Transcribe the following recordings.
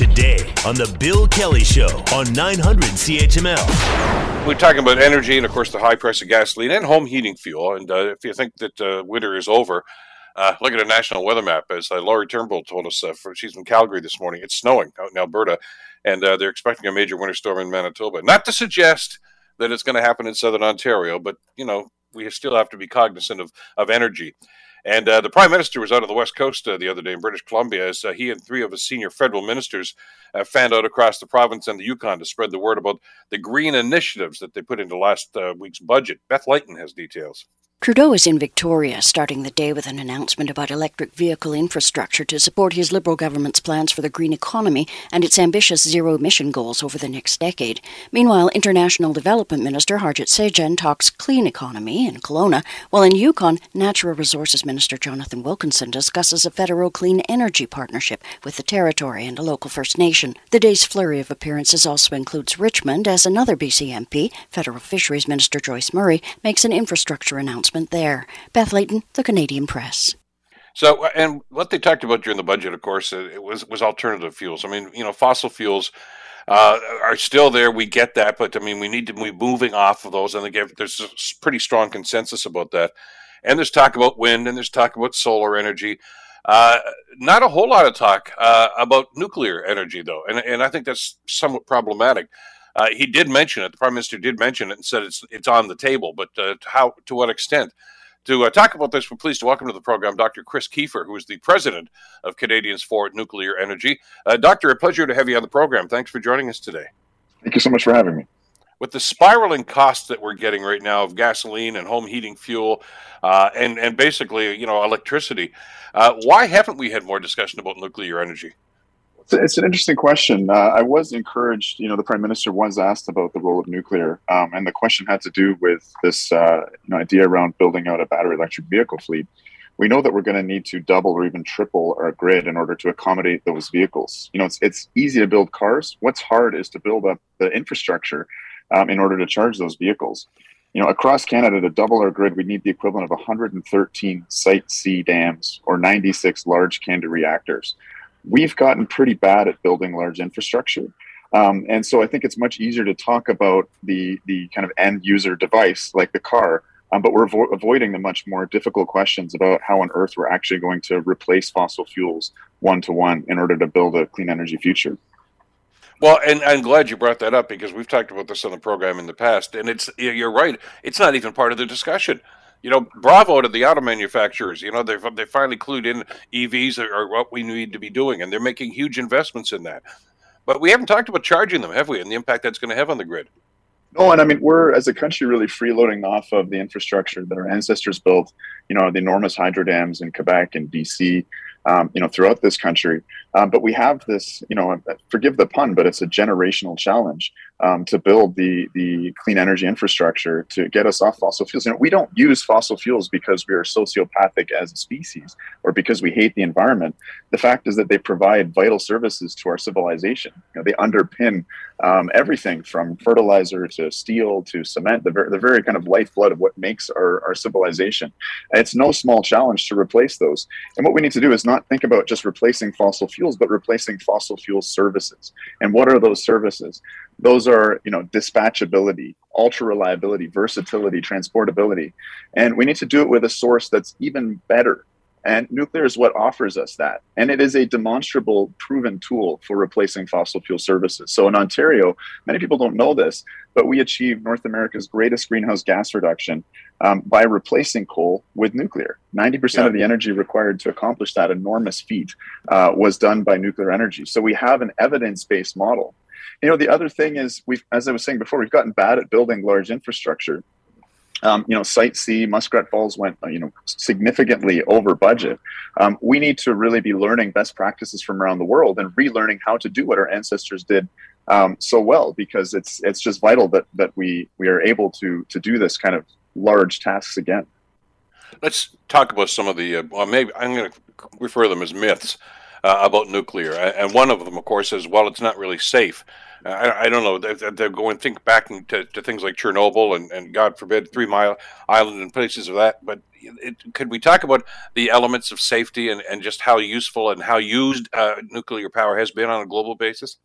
today on The Bill Kelly Show on 900 CHML. We're talking about energy and, of course, the high price of gasoline and home heating fuel. And if you think that winter is over, look at a national weather map. As Laurie Turnbull told us, she's in Calgary this morning. It's snowing out in Alberta, and they're expecting a major winter storm in Manitoba. Not to suggest that it's going to happen in southern Ontario, but, you know, we still have to be cognizant of energy. And the Prime Minister was out on the West Coast the other day in British Columbia as he and three of his senior federal ministers fanned out across the province and the Yukon to spread the word about the green initiatives that they put into last week's budget. Beth Lighton has details. Trudeau is in Victoria, starting the day with an announcement about electric vehicle infrastructure to support his Liberal government's plans for the green economy and its ambitious zero-emission goals over the next decade. Meanwhile, International Development Minister Harjit Sajjan talks clean economy in Kelowna, while in Yukon, Natural Resources Minister Jonathan Wilkinson discusses a federal clean energy partnership with the territory and a local First Nation. The day's flurry of appearances also includes Richmond, as another BC MP, Federal Fisheries Minister Joyce Murray, makes an infrastructure announcement there. Beth Lighton, the Canadian Press. So, and what they talked about during the budget, of course, it was alternative fuels. I mean, you know, fossil fuels are still there. We get that, but I mean, we need to be moving off of those. And again, there's a pretty strong consensus about that. And there's talk about wind, and there's talk about solar energy. Not a whole lot of talk about nuclear energy, though. And I think that's somewhat problematic. He did mention it. The Prime Minister did mention it and said it's on the table, but how, to what extent? To talk about this, we're pleased to welcome to the program Dr. Chris Kiefer, who is the president of Canadians for Nuclear Energy. Doctor, a pleasure to have you on the program. Thanks for joining us today. Thank you so much for having me. With the spiraling costs that we're getting right now of gasoline and home heating fuel and basically, you know, electricity, why haven't we had more discussion about nuclear energy? It's an interesting question. I was encouraged, you know, the Prime Minister was asked about the role of nuclear, and the question had to do with this idea around building out a battery electric vehicle fleet. We know that we're going to need to double or even triple our grid in order to accommodate those vehicles. You know, it's easy to build cars. What's hard is to build up the infrastructure in order to charge those vehicles. You know, across Canada, to double our grid, we need the equivalent of 113 Site C dams or 96 large CANDU reactors. We've gotten pretty bad at building large infrastructure. And so I think it's much easier to talk about the kind of end user device like the car, but we're avoiding the much more difficult questions about how on earth we're actually going to replace fossil fuels one-to-one in order to build a clean energy future. Well, and I'm glad you brought that up because we've talked about this on the program in the past, and you're right, it's not even part of the discussion. You know, bravo to the auto manufacturers. You know, they finally clued in EVs are what we need to be doing, and they're making huge investments in that. But we haven't talked about charging them, have we, and the impact that's going to have on the grid? No, and I mean, we're, as a country, really freeloading off of the infrastructure that our ancestors built, you know, the enormous hydro dams in Quebec and BC, you know, throughout this country. But we have this, you know, forgive the pun, but it's a generational challenge to build the clean energy infrastructure to get us off fossil fuels. You know, we don't use fossil fuels because we are sociopathic as a species or because we hate the environment. The fact is that they provide vital services to our civilization. You know, they underpin everything from fertilizer to steel to cement, the very kind of lifeblood of what makes our civilization. It's no small challenge to replace those. And what we need to do is not think about just replacing fossil fuels, but replacing fossil fuel services. And what are those services? Those are, you know, dispatchability, ultra reliability, versatility, transportability. And we need to do it with a source that's even better. And nuclear is what offers us that. And it is a demonstrable, proven tool for replacing fossil fuel services. So in Ontario, many people don't know this, but we achieved North America's greatest greenhouse gas reduction by replacing coal with nuclear. 90% of the energy required to accomplish that enormous feat was done by nuclear energy. So we have an evidence-based model. You know, the other thing is, as I was saying before, we've gotten bad at building large infrastructure. You know, Site C, Muskrat Falls went, you know, significantly over budget. We need to really be learning best practices from around the world and relearning how to do what our ancestors did so well, because it's just vital that we are able to do this kind of large tasks again. Let's talk about some of the, well, maybe I'm going to refer to them as myths about nuclear. And one of them, of course, is, well, it's not really safe. I don't know, they're going think back to things like Chernobyl and God forbid, 3 Mile Island and places of that. But could we talk about the elements of safety and just how useful and how used nuclear power has been on a global basis?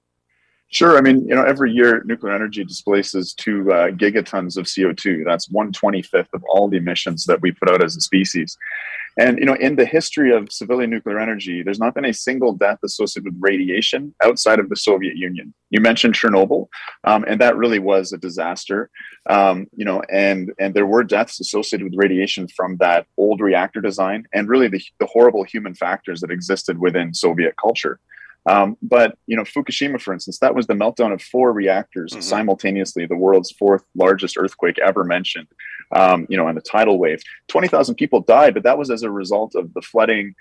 Sure. I mean, you know, every year nuclear energy displaces 2 gigatons of CO2. That's 1/25 of all the emissions that we put out as a species. And, you know, in the history of civilian nuclear energy, there's not been a single death associated with radiation outside of the Soviet Union. You mentioned Chernobyl, and that really was a disaster. You know, and there were deaths associated with radiation from that old reactor design and really the horrible human factors that existed within Soviet culture. But, you know, Fukushima, for instance, that was the meltdown of 4 reactors simultaneously, the world's 4th largest earthquake ever mentioned, you know, and the tidal wave. 20,000 people died, but that was as a result of the flooding,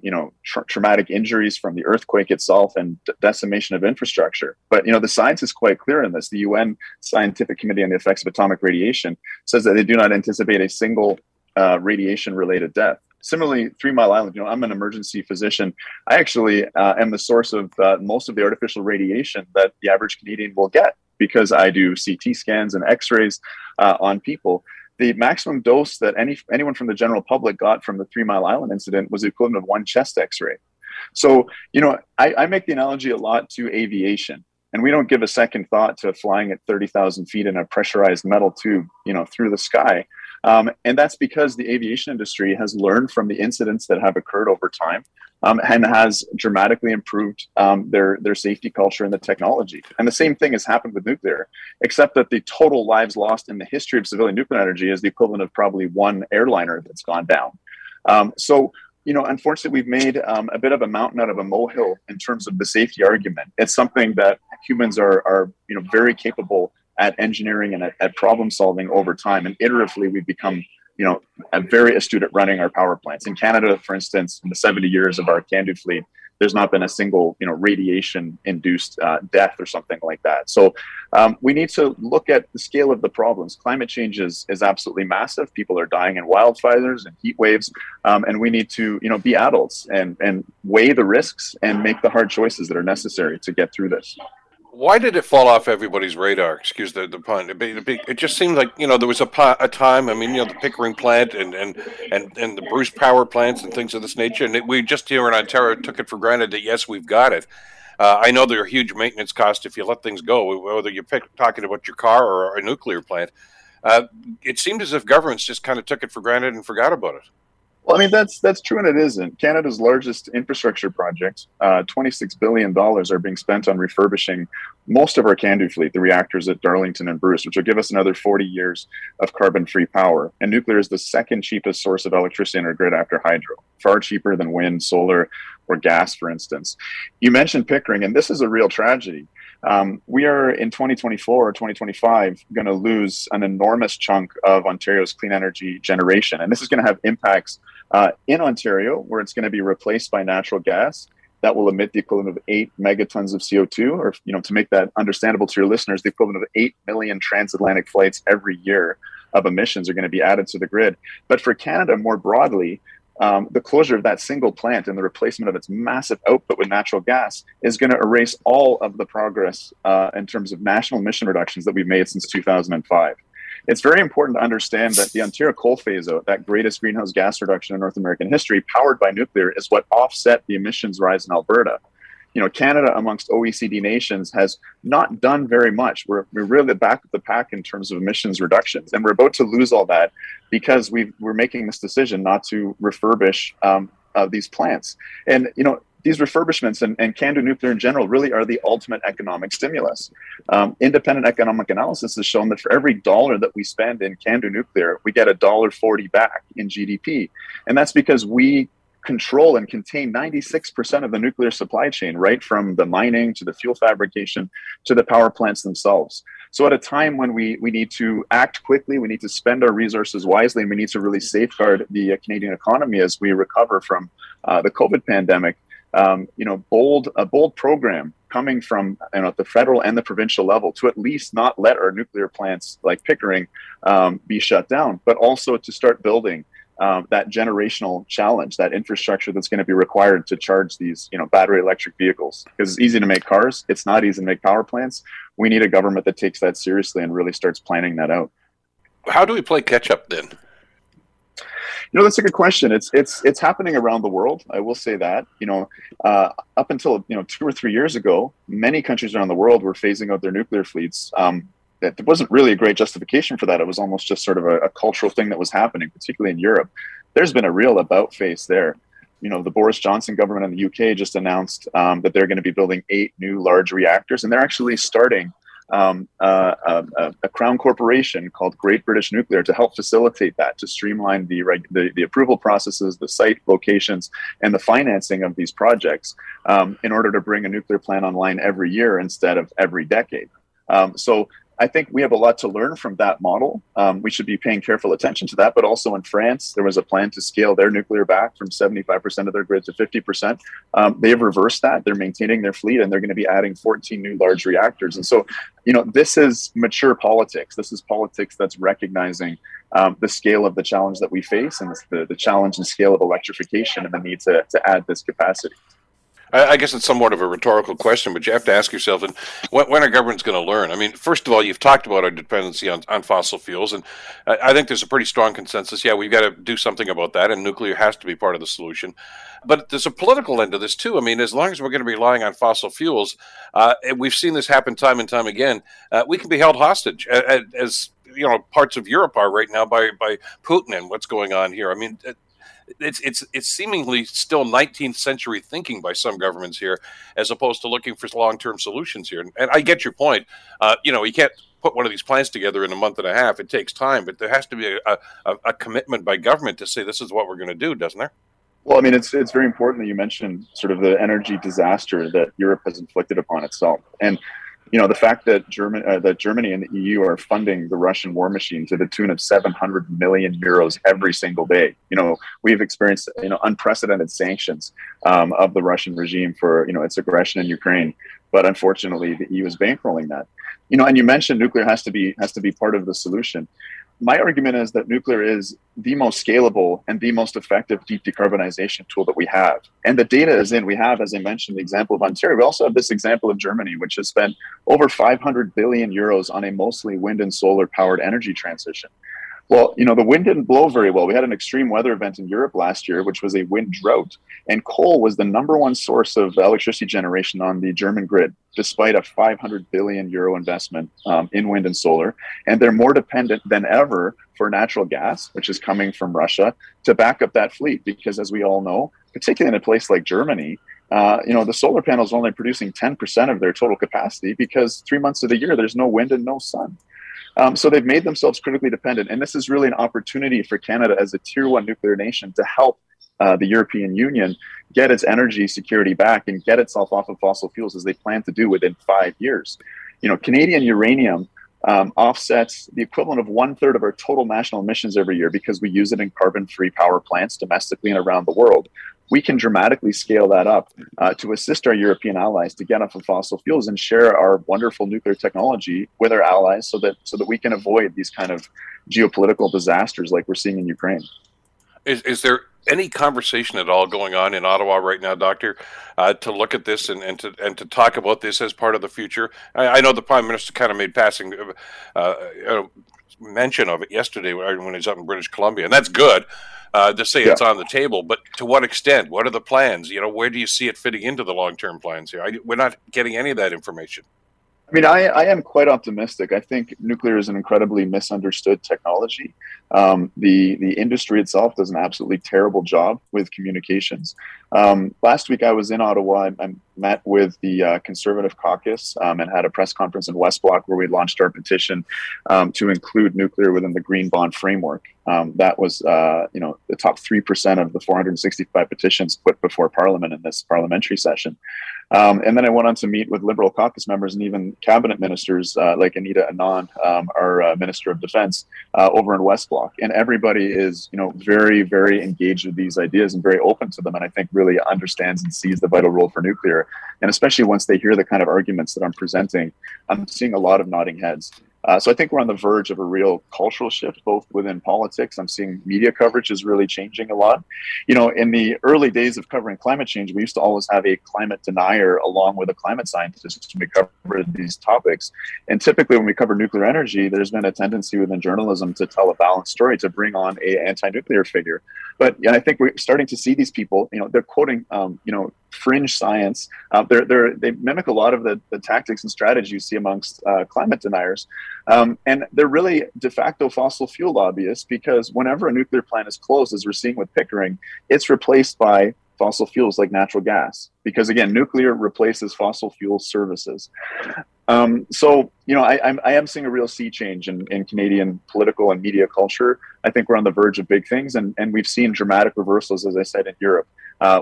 you know, traumatic injuries from the earthquake itself and decimation of infrastructure. But, you know, the science is quite clear in this. The UN Scientific Committee on the Effects of Atomic Radiation says that they do not anticipate a single radiation-related death. Similarly, 3 Mile Island, you know, I'm an emergency physician. I actually am the source of most of the artificial radiation that the average Canadian will get because I do CT scans and x-rays on people. The maximum dose that anyone from the general public got from the 3 Mile Island incident was the equivalent of 1 chest x-ray. So, you know, I make the analogy a lot to aviation. And we don't give a second thought to flying at 30,000 feet in a pressurized metal tube, you know, through the sky. And that's because the aviation industry has learned from the incidents that have occurred over time and has dramatically improved their safety culture and the technology. And the same thing has happened with nuclear, except that the total lives lost in the history of civilian nuclear energy is the equivalent of probably 1 airliner that's gone down. So, you know, unfortunately, we've made a bit of a mountain out of a molehill in terms of the safety argument. It's something that humans are you know, very capable of at engineering and at problem solving over time. And iteratively, we've become, you know, very astute at running our power plants. In Canada, for instance, in the 70 years of our CANDU fleet, there's not been a single, you know, radiation-induced death or something like that. So we need to look at the scale of the problems. Climate change is absolutely massive. People are dying in wildfires and heat waves. And we need to, you know, be adults and weigh the risks and make the hard choices that are necessary to get through this. Why did it fall off everybody's radar? Excuse the pun. It just seemed like, you know, there was a time. I mean, you know, the Pickering plant and the Bruce Power plants and things of this nature. And we just here in Ontario took it for granted that, yes, we've got it. I know there are huge maintenance costs if you let things go, whether you're talking about your car or a nuclear plant. It seemed as if governments just kind of took it for granted and forgot about it. Well, I mean, that's true and it isn't. Canada's largest infrastructure project, $26 billion are being spent on refurbishing most of our CANDU fleet, the reactors at Darlington and Bruce, which will give us another 40 years of carbon-free power. And nuclear is the second cheapest source of electricity in our grid after hydro, far cheaper than wind, solar, or gas, for instance. You mentioned Pickering, and this is a real tragedy. We are in 2024 or 2025 going to lose an enormous chunk of Ontario's clean energy generation. And this is going to have impacts in Ontario, where it's going to be replaced by natural gas. That will emit the equivalent of 8 megatons of CO2, or, you know, to make that understandable to your listeners, the equivalent of 8 million transatlantic flights every year of emissions are going to be added to the grid. But for Canada more broadly, the closure of that single plant and the replacement of its massive output with natural gas is going to erase all of the progress in terms of national emission reductions that we've made since 2005. It's very important to understand that the Ontario coal phase-out, that greatest greenhouse gas reduction in North American history, powered by nuclear, is what offset the emissions rise in Alberta. You know, Canada, amongst OECD nations, has not done very much. We're really back of the pack in terms of emissions reductions. And we're about to lose all that because we're making this decision not to refurbish these plants. And, you know, these refurbishments and CANDU nuclear in general really are the ultimate economic stimulus. Independent economic analysis has shown that for every dollar that we spend in CANDU nuclear, we get $1.40 back in GDP. And that's because we control and contain 96% of the nuclear supply chain, right from the mining to the fuel fabrication to the power plants themselves. So at a time when we need to act quickly, we need to spend our resources wisely, and we need to really safeguard the Canadian economy as we recover from the COVID pandemic. You know, a bold program coming from, you know, at the federal and the provincial level to at least not let our nuclear plants like Pickering be shut down, but also to start building that generational challenge, that infrastructure that's going to be required to charge these, battery electric vehicles. Because it's easy to make cars. It's not easy to make power plants. We need a government that takes that seriously and really starts planning that out. How do we play catch up then? That's a good question. It's happening around the world. I will say that, up until, 2 or 3 years ago, many countries around the world were phasing out their nuclear fleets. There wasn't really a great justification for that. It was almost just sort of a cultural thing that was happening, particularly in Europe. There's been a real about face there. The Boris Johnson government in the UK just announced that they're going to be building 8 new large reactors, and they're actually starting a crown corporation called Great British Nuclear to help facilitate that, to streamline the approval processes, the site locations, and the financing of these projects in order to bring a nuclear plant online every year instead of every decade. So I think we have a lot to learn from that model. We should be paying careful attention to that. But also in France, there was a plan to scale their nuclear back from 75% of their grid to 50%. They have reversed that. They're maintaining their fleet, and they're going to be adding 14 new large reactors. And so, this is mature politics. This is politics that's recognizing the scale of the challenge that we face, and the challenge and scale of electrification, and the need to add this capacity. I guess it's somewhat of a rhetorical question, but you have to ask yourself, and when are governments going to learn? I mean, first of all, you've talked about our dependency on fossil fuels, and I think there's a pretty strong consensus. Yeah, we've got to do something about that, and nuclear has to be part of the solution. But there's a political end to this, too. I mean, as long as we're going to be relying on fossil fuels, and we've seen this happen time and time again, we can be held hostage, as parts of Europe are right now by Putin and what's going on here. I mean, It's seemingly still 19th century thinking by some governments here, as opposed to looking for long-term solutions here. And I get your point. You can't put one of these plans together in a month and a half. It takes time, but there has to be a commitment by government to say this is what we're going to do, doesn't there? Well, I mean, it's very important that you mentioned sort of the energy disaster that Europe has inflicted upon itself. And the fact that Germany and the EU are funding the Russian war machine to the tune of 700 million euros every single day. We've experienced unprecedented sanctions of the Russian regime for its aggression in Ukraine, but unfortunately the EU is bankrolling that. And you mentioned nuclear has to be part of the solution. My argument is that nuclear is the most scalable and the most effective deep decarbonization tool that we have. And the data is in. We have, as I mentioned, the example of Ontario. We also have this example of Germany, which has spent over 500 billion euros on a mostly wind and solar powered energy transition. Well, the wind didn't blow very well. We had an extreme weather event in Europe last year, which was a wind drought. And coal was the number one source of electricity generation on the German grid, despite a 500 billion euro investment in wind and solar. And they're more dependent than ever for natural gas, which is coming from Russia, to back up that fleet. Because as we all know, particularly in a place like Germany, the solar panels are only producing 10% of their total capacity because 3 months of the year, there's no wind and no sun. So they've made themselves critically dependent. And this is really an opportunity for Canada as a tier one nuclear nation to help the European Union get its energy security back and get itself off of fossil fuels as they plan to do within 5 years. Canadian uranium offsets the equivalent of 1/3 of our total national emissions every year because we use it in carbon-free power plants domestically and around the world. We can dramatically scale that up to assist our European allies to get off of fossil fuels and share our wonderful nuclear technology with our allies so that we can avoid these kind of geopolitical disasters like we're seeing in Ukraine. Is there any conversation at all going on in Ottawa right now, Doctor, to look at this and to talk about this as part of the future? I know the Prime Minister kind of made passing mention of it yesterday when he was up in British Columbia, and that's good to say it's on the table. But to what extent? What are the plans? Where do you see it fitting into the long-term plans here? We're not getting any of that information. I mean, I am quite optimistic. I think nuclear is an incredibly misunderstood technology. The industry itself does an absolutely terrible job with communications. Last week I was in Ottawa. I met with the Conservative Caucus and had a press conference in West Block where we launched our petition to include nuclear within the Green Bond framework. That was, the top 3% of the 465 petitions put before Parliament in this parliamentary session. And then I went on to meet with Liberal caucus members and even cabinet ministers like Anita Anand, our Minister of Defense, over in West Block. And everybody is, very, very engaged with these ideas and very open to them. And I think really understands and sees the vital role for nuclear. And especially once they hear the kind of arguments that I'm presenting, I'm seeing a lot of nodding heads. So I think we're on the verge of a real cultural shift, both within politics. I'm seeing media coverage is really changing a lot. You know, in the early days of covering climate change, we used to always have a climate denier along with a climate scientist when we covered these topics. And typically when we cover nuclear energy, there's been a tendency within journalism to tell a balanced story, to bring on a anti-nuclear figure. But I think we're starting to see these people, you know, they're quoting, you know, fringe science. They mimic a lot of the tactics and strategies you see amongst climate deniers. And they're really de facto fossil fuel lobbyists, because whenever a nuclear plant is closed, as we're seeing with Pickering, it's replaced by fossil fuels like natural gas, because again, nuclear replaces fossil fuel services. So, you know, I am seeing a real sea change in Canadian political and media culture. I think we're on the verge of big things, and we've seen dramatic reversals, as I said, in Europe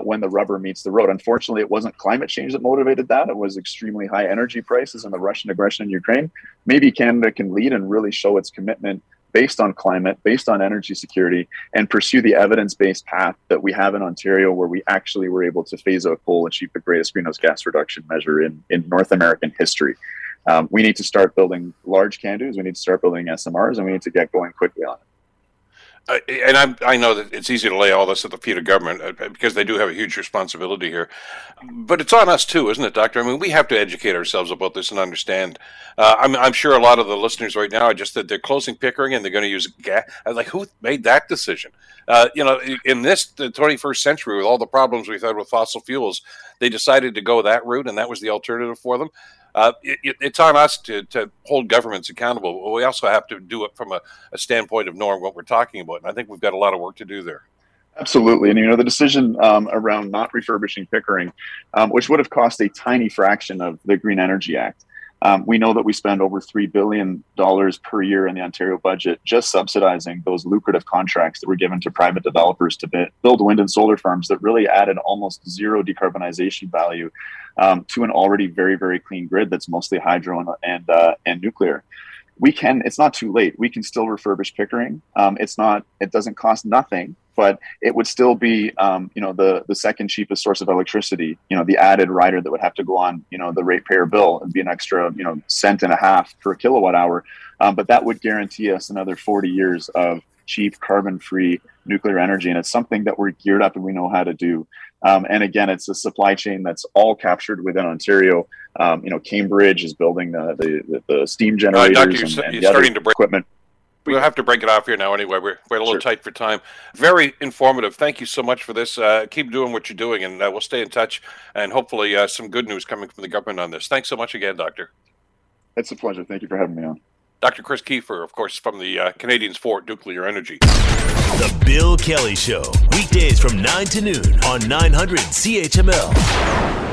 when the rubber meets the road. Unfortunately, it wasn't climate change that motivated that. It was extremely high energy prices and the Russian aggression in Ukraine. Maybe Canada can lead and really show its commitment based on climate, based on energy security, and pursue the evidence-based path that we have in Ontario, where we actually were able to phase out coal, achieve the greatest greenhouse gas reduction measure in North American history. We need to start building large CANDUs, we need to start building SMRs, and we need to get going quickly on it. And I know that it's easy to lay all this at the feet of government because they do have a huge responsibility here. But it's on us too, isn't it, Doctor? I mean, we have to educate ourselves about this and understand. I'm sure a lot of the listeners right now are just that they're closing Pickering and they're going to use gas. Like, who made that decision? You know, in the 21st century, with all the problems we've had with fossil fuels, they decided to go that route, and that was the alternative for them. It's on us to hold governments accountable, but we also have to do it from a standpoint of knowing what we're talking about, and I think we've got a lot of work to do there. Absolutely. And, you know, the decision around not refurbishing Pickering, which would have cost a tiny fraction of the Green Energy Act. We know that we spend over $3 billion per year in the Ontario budget just subsidizing those lucrative contracts that were given to private developers to build wind and solar farms that really added almost zero decarbonization value to an already very, very clean grid that's mostly hydro and nuclear. We can, it's not too late. We can still refurbish Pickering. It doesn't cost nothing, but it would still be, you know, the second cheapest source of electricity. You know, the added rider that would have to go on, you know, the ratepayer bill would be an extra, you know, $0.015 per kilowatt hour. But that would guarantee us another 40 years of cheap carbon-free nuclear energy. And it's something that we're geared up and we know how to do. And again, it's a supply chain that's all captured within Ontario. You know, Cambridge is building the steam generators. Doctor, you're starting to break equipment. We'll have to break it off here now anyway. We're a little tight for time. Very informative. Thank you so much for this. Keep doing what you're doing, and we'll stay in touch, and hopefully some good news coming from the government on this. Thanks so much again, Doctor. It's a pleasure. Thank you for having me on. Dr. Chris Kiefer, of course, from the Canadians for Nuclear Energy. The Bill Kelly Show, weekdays from 9 to noon on 900 CHML.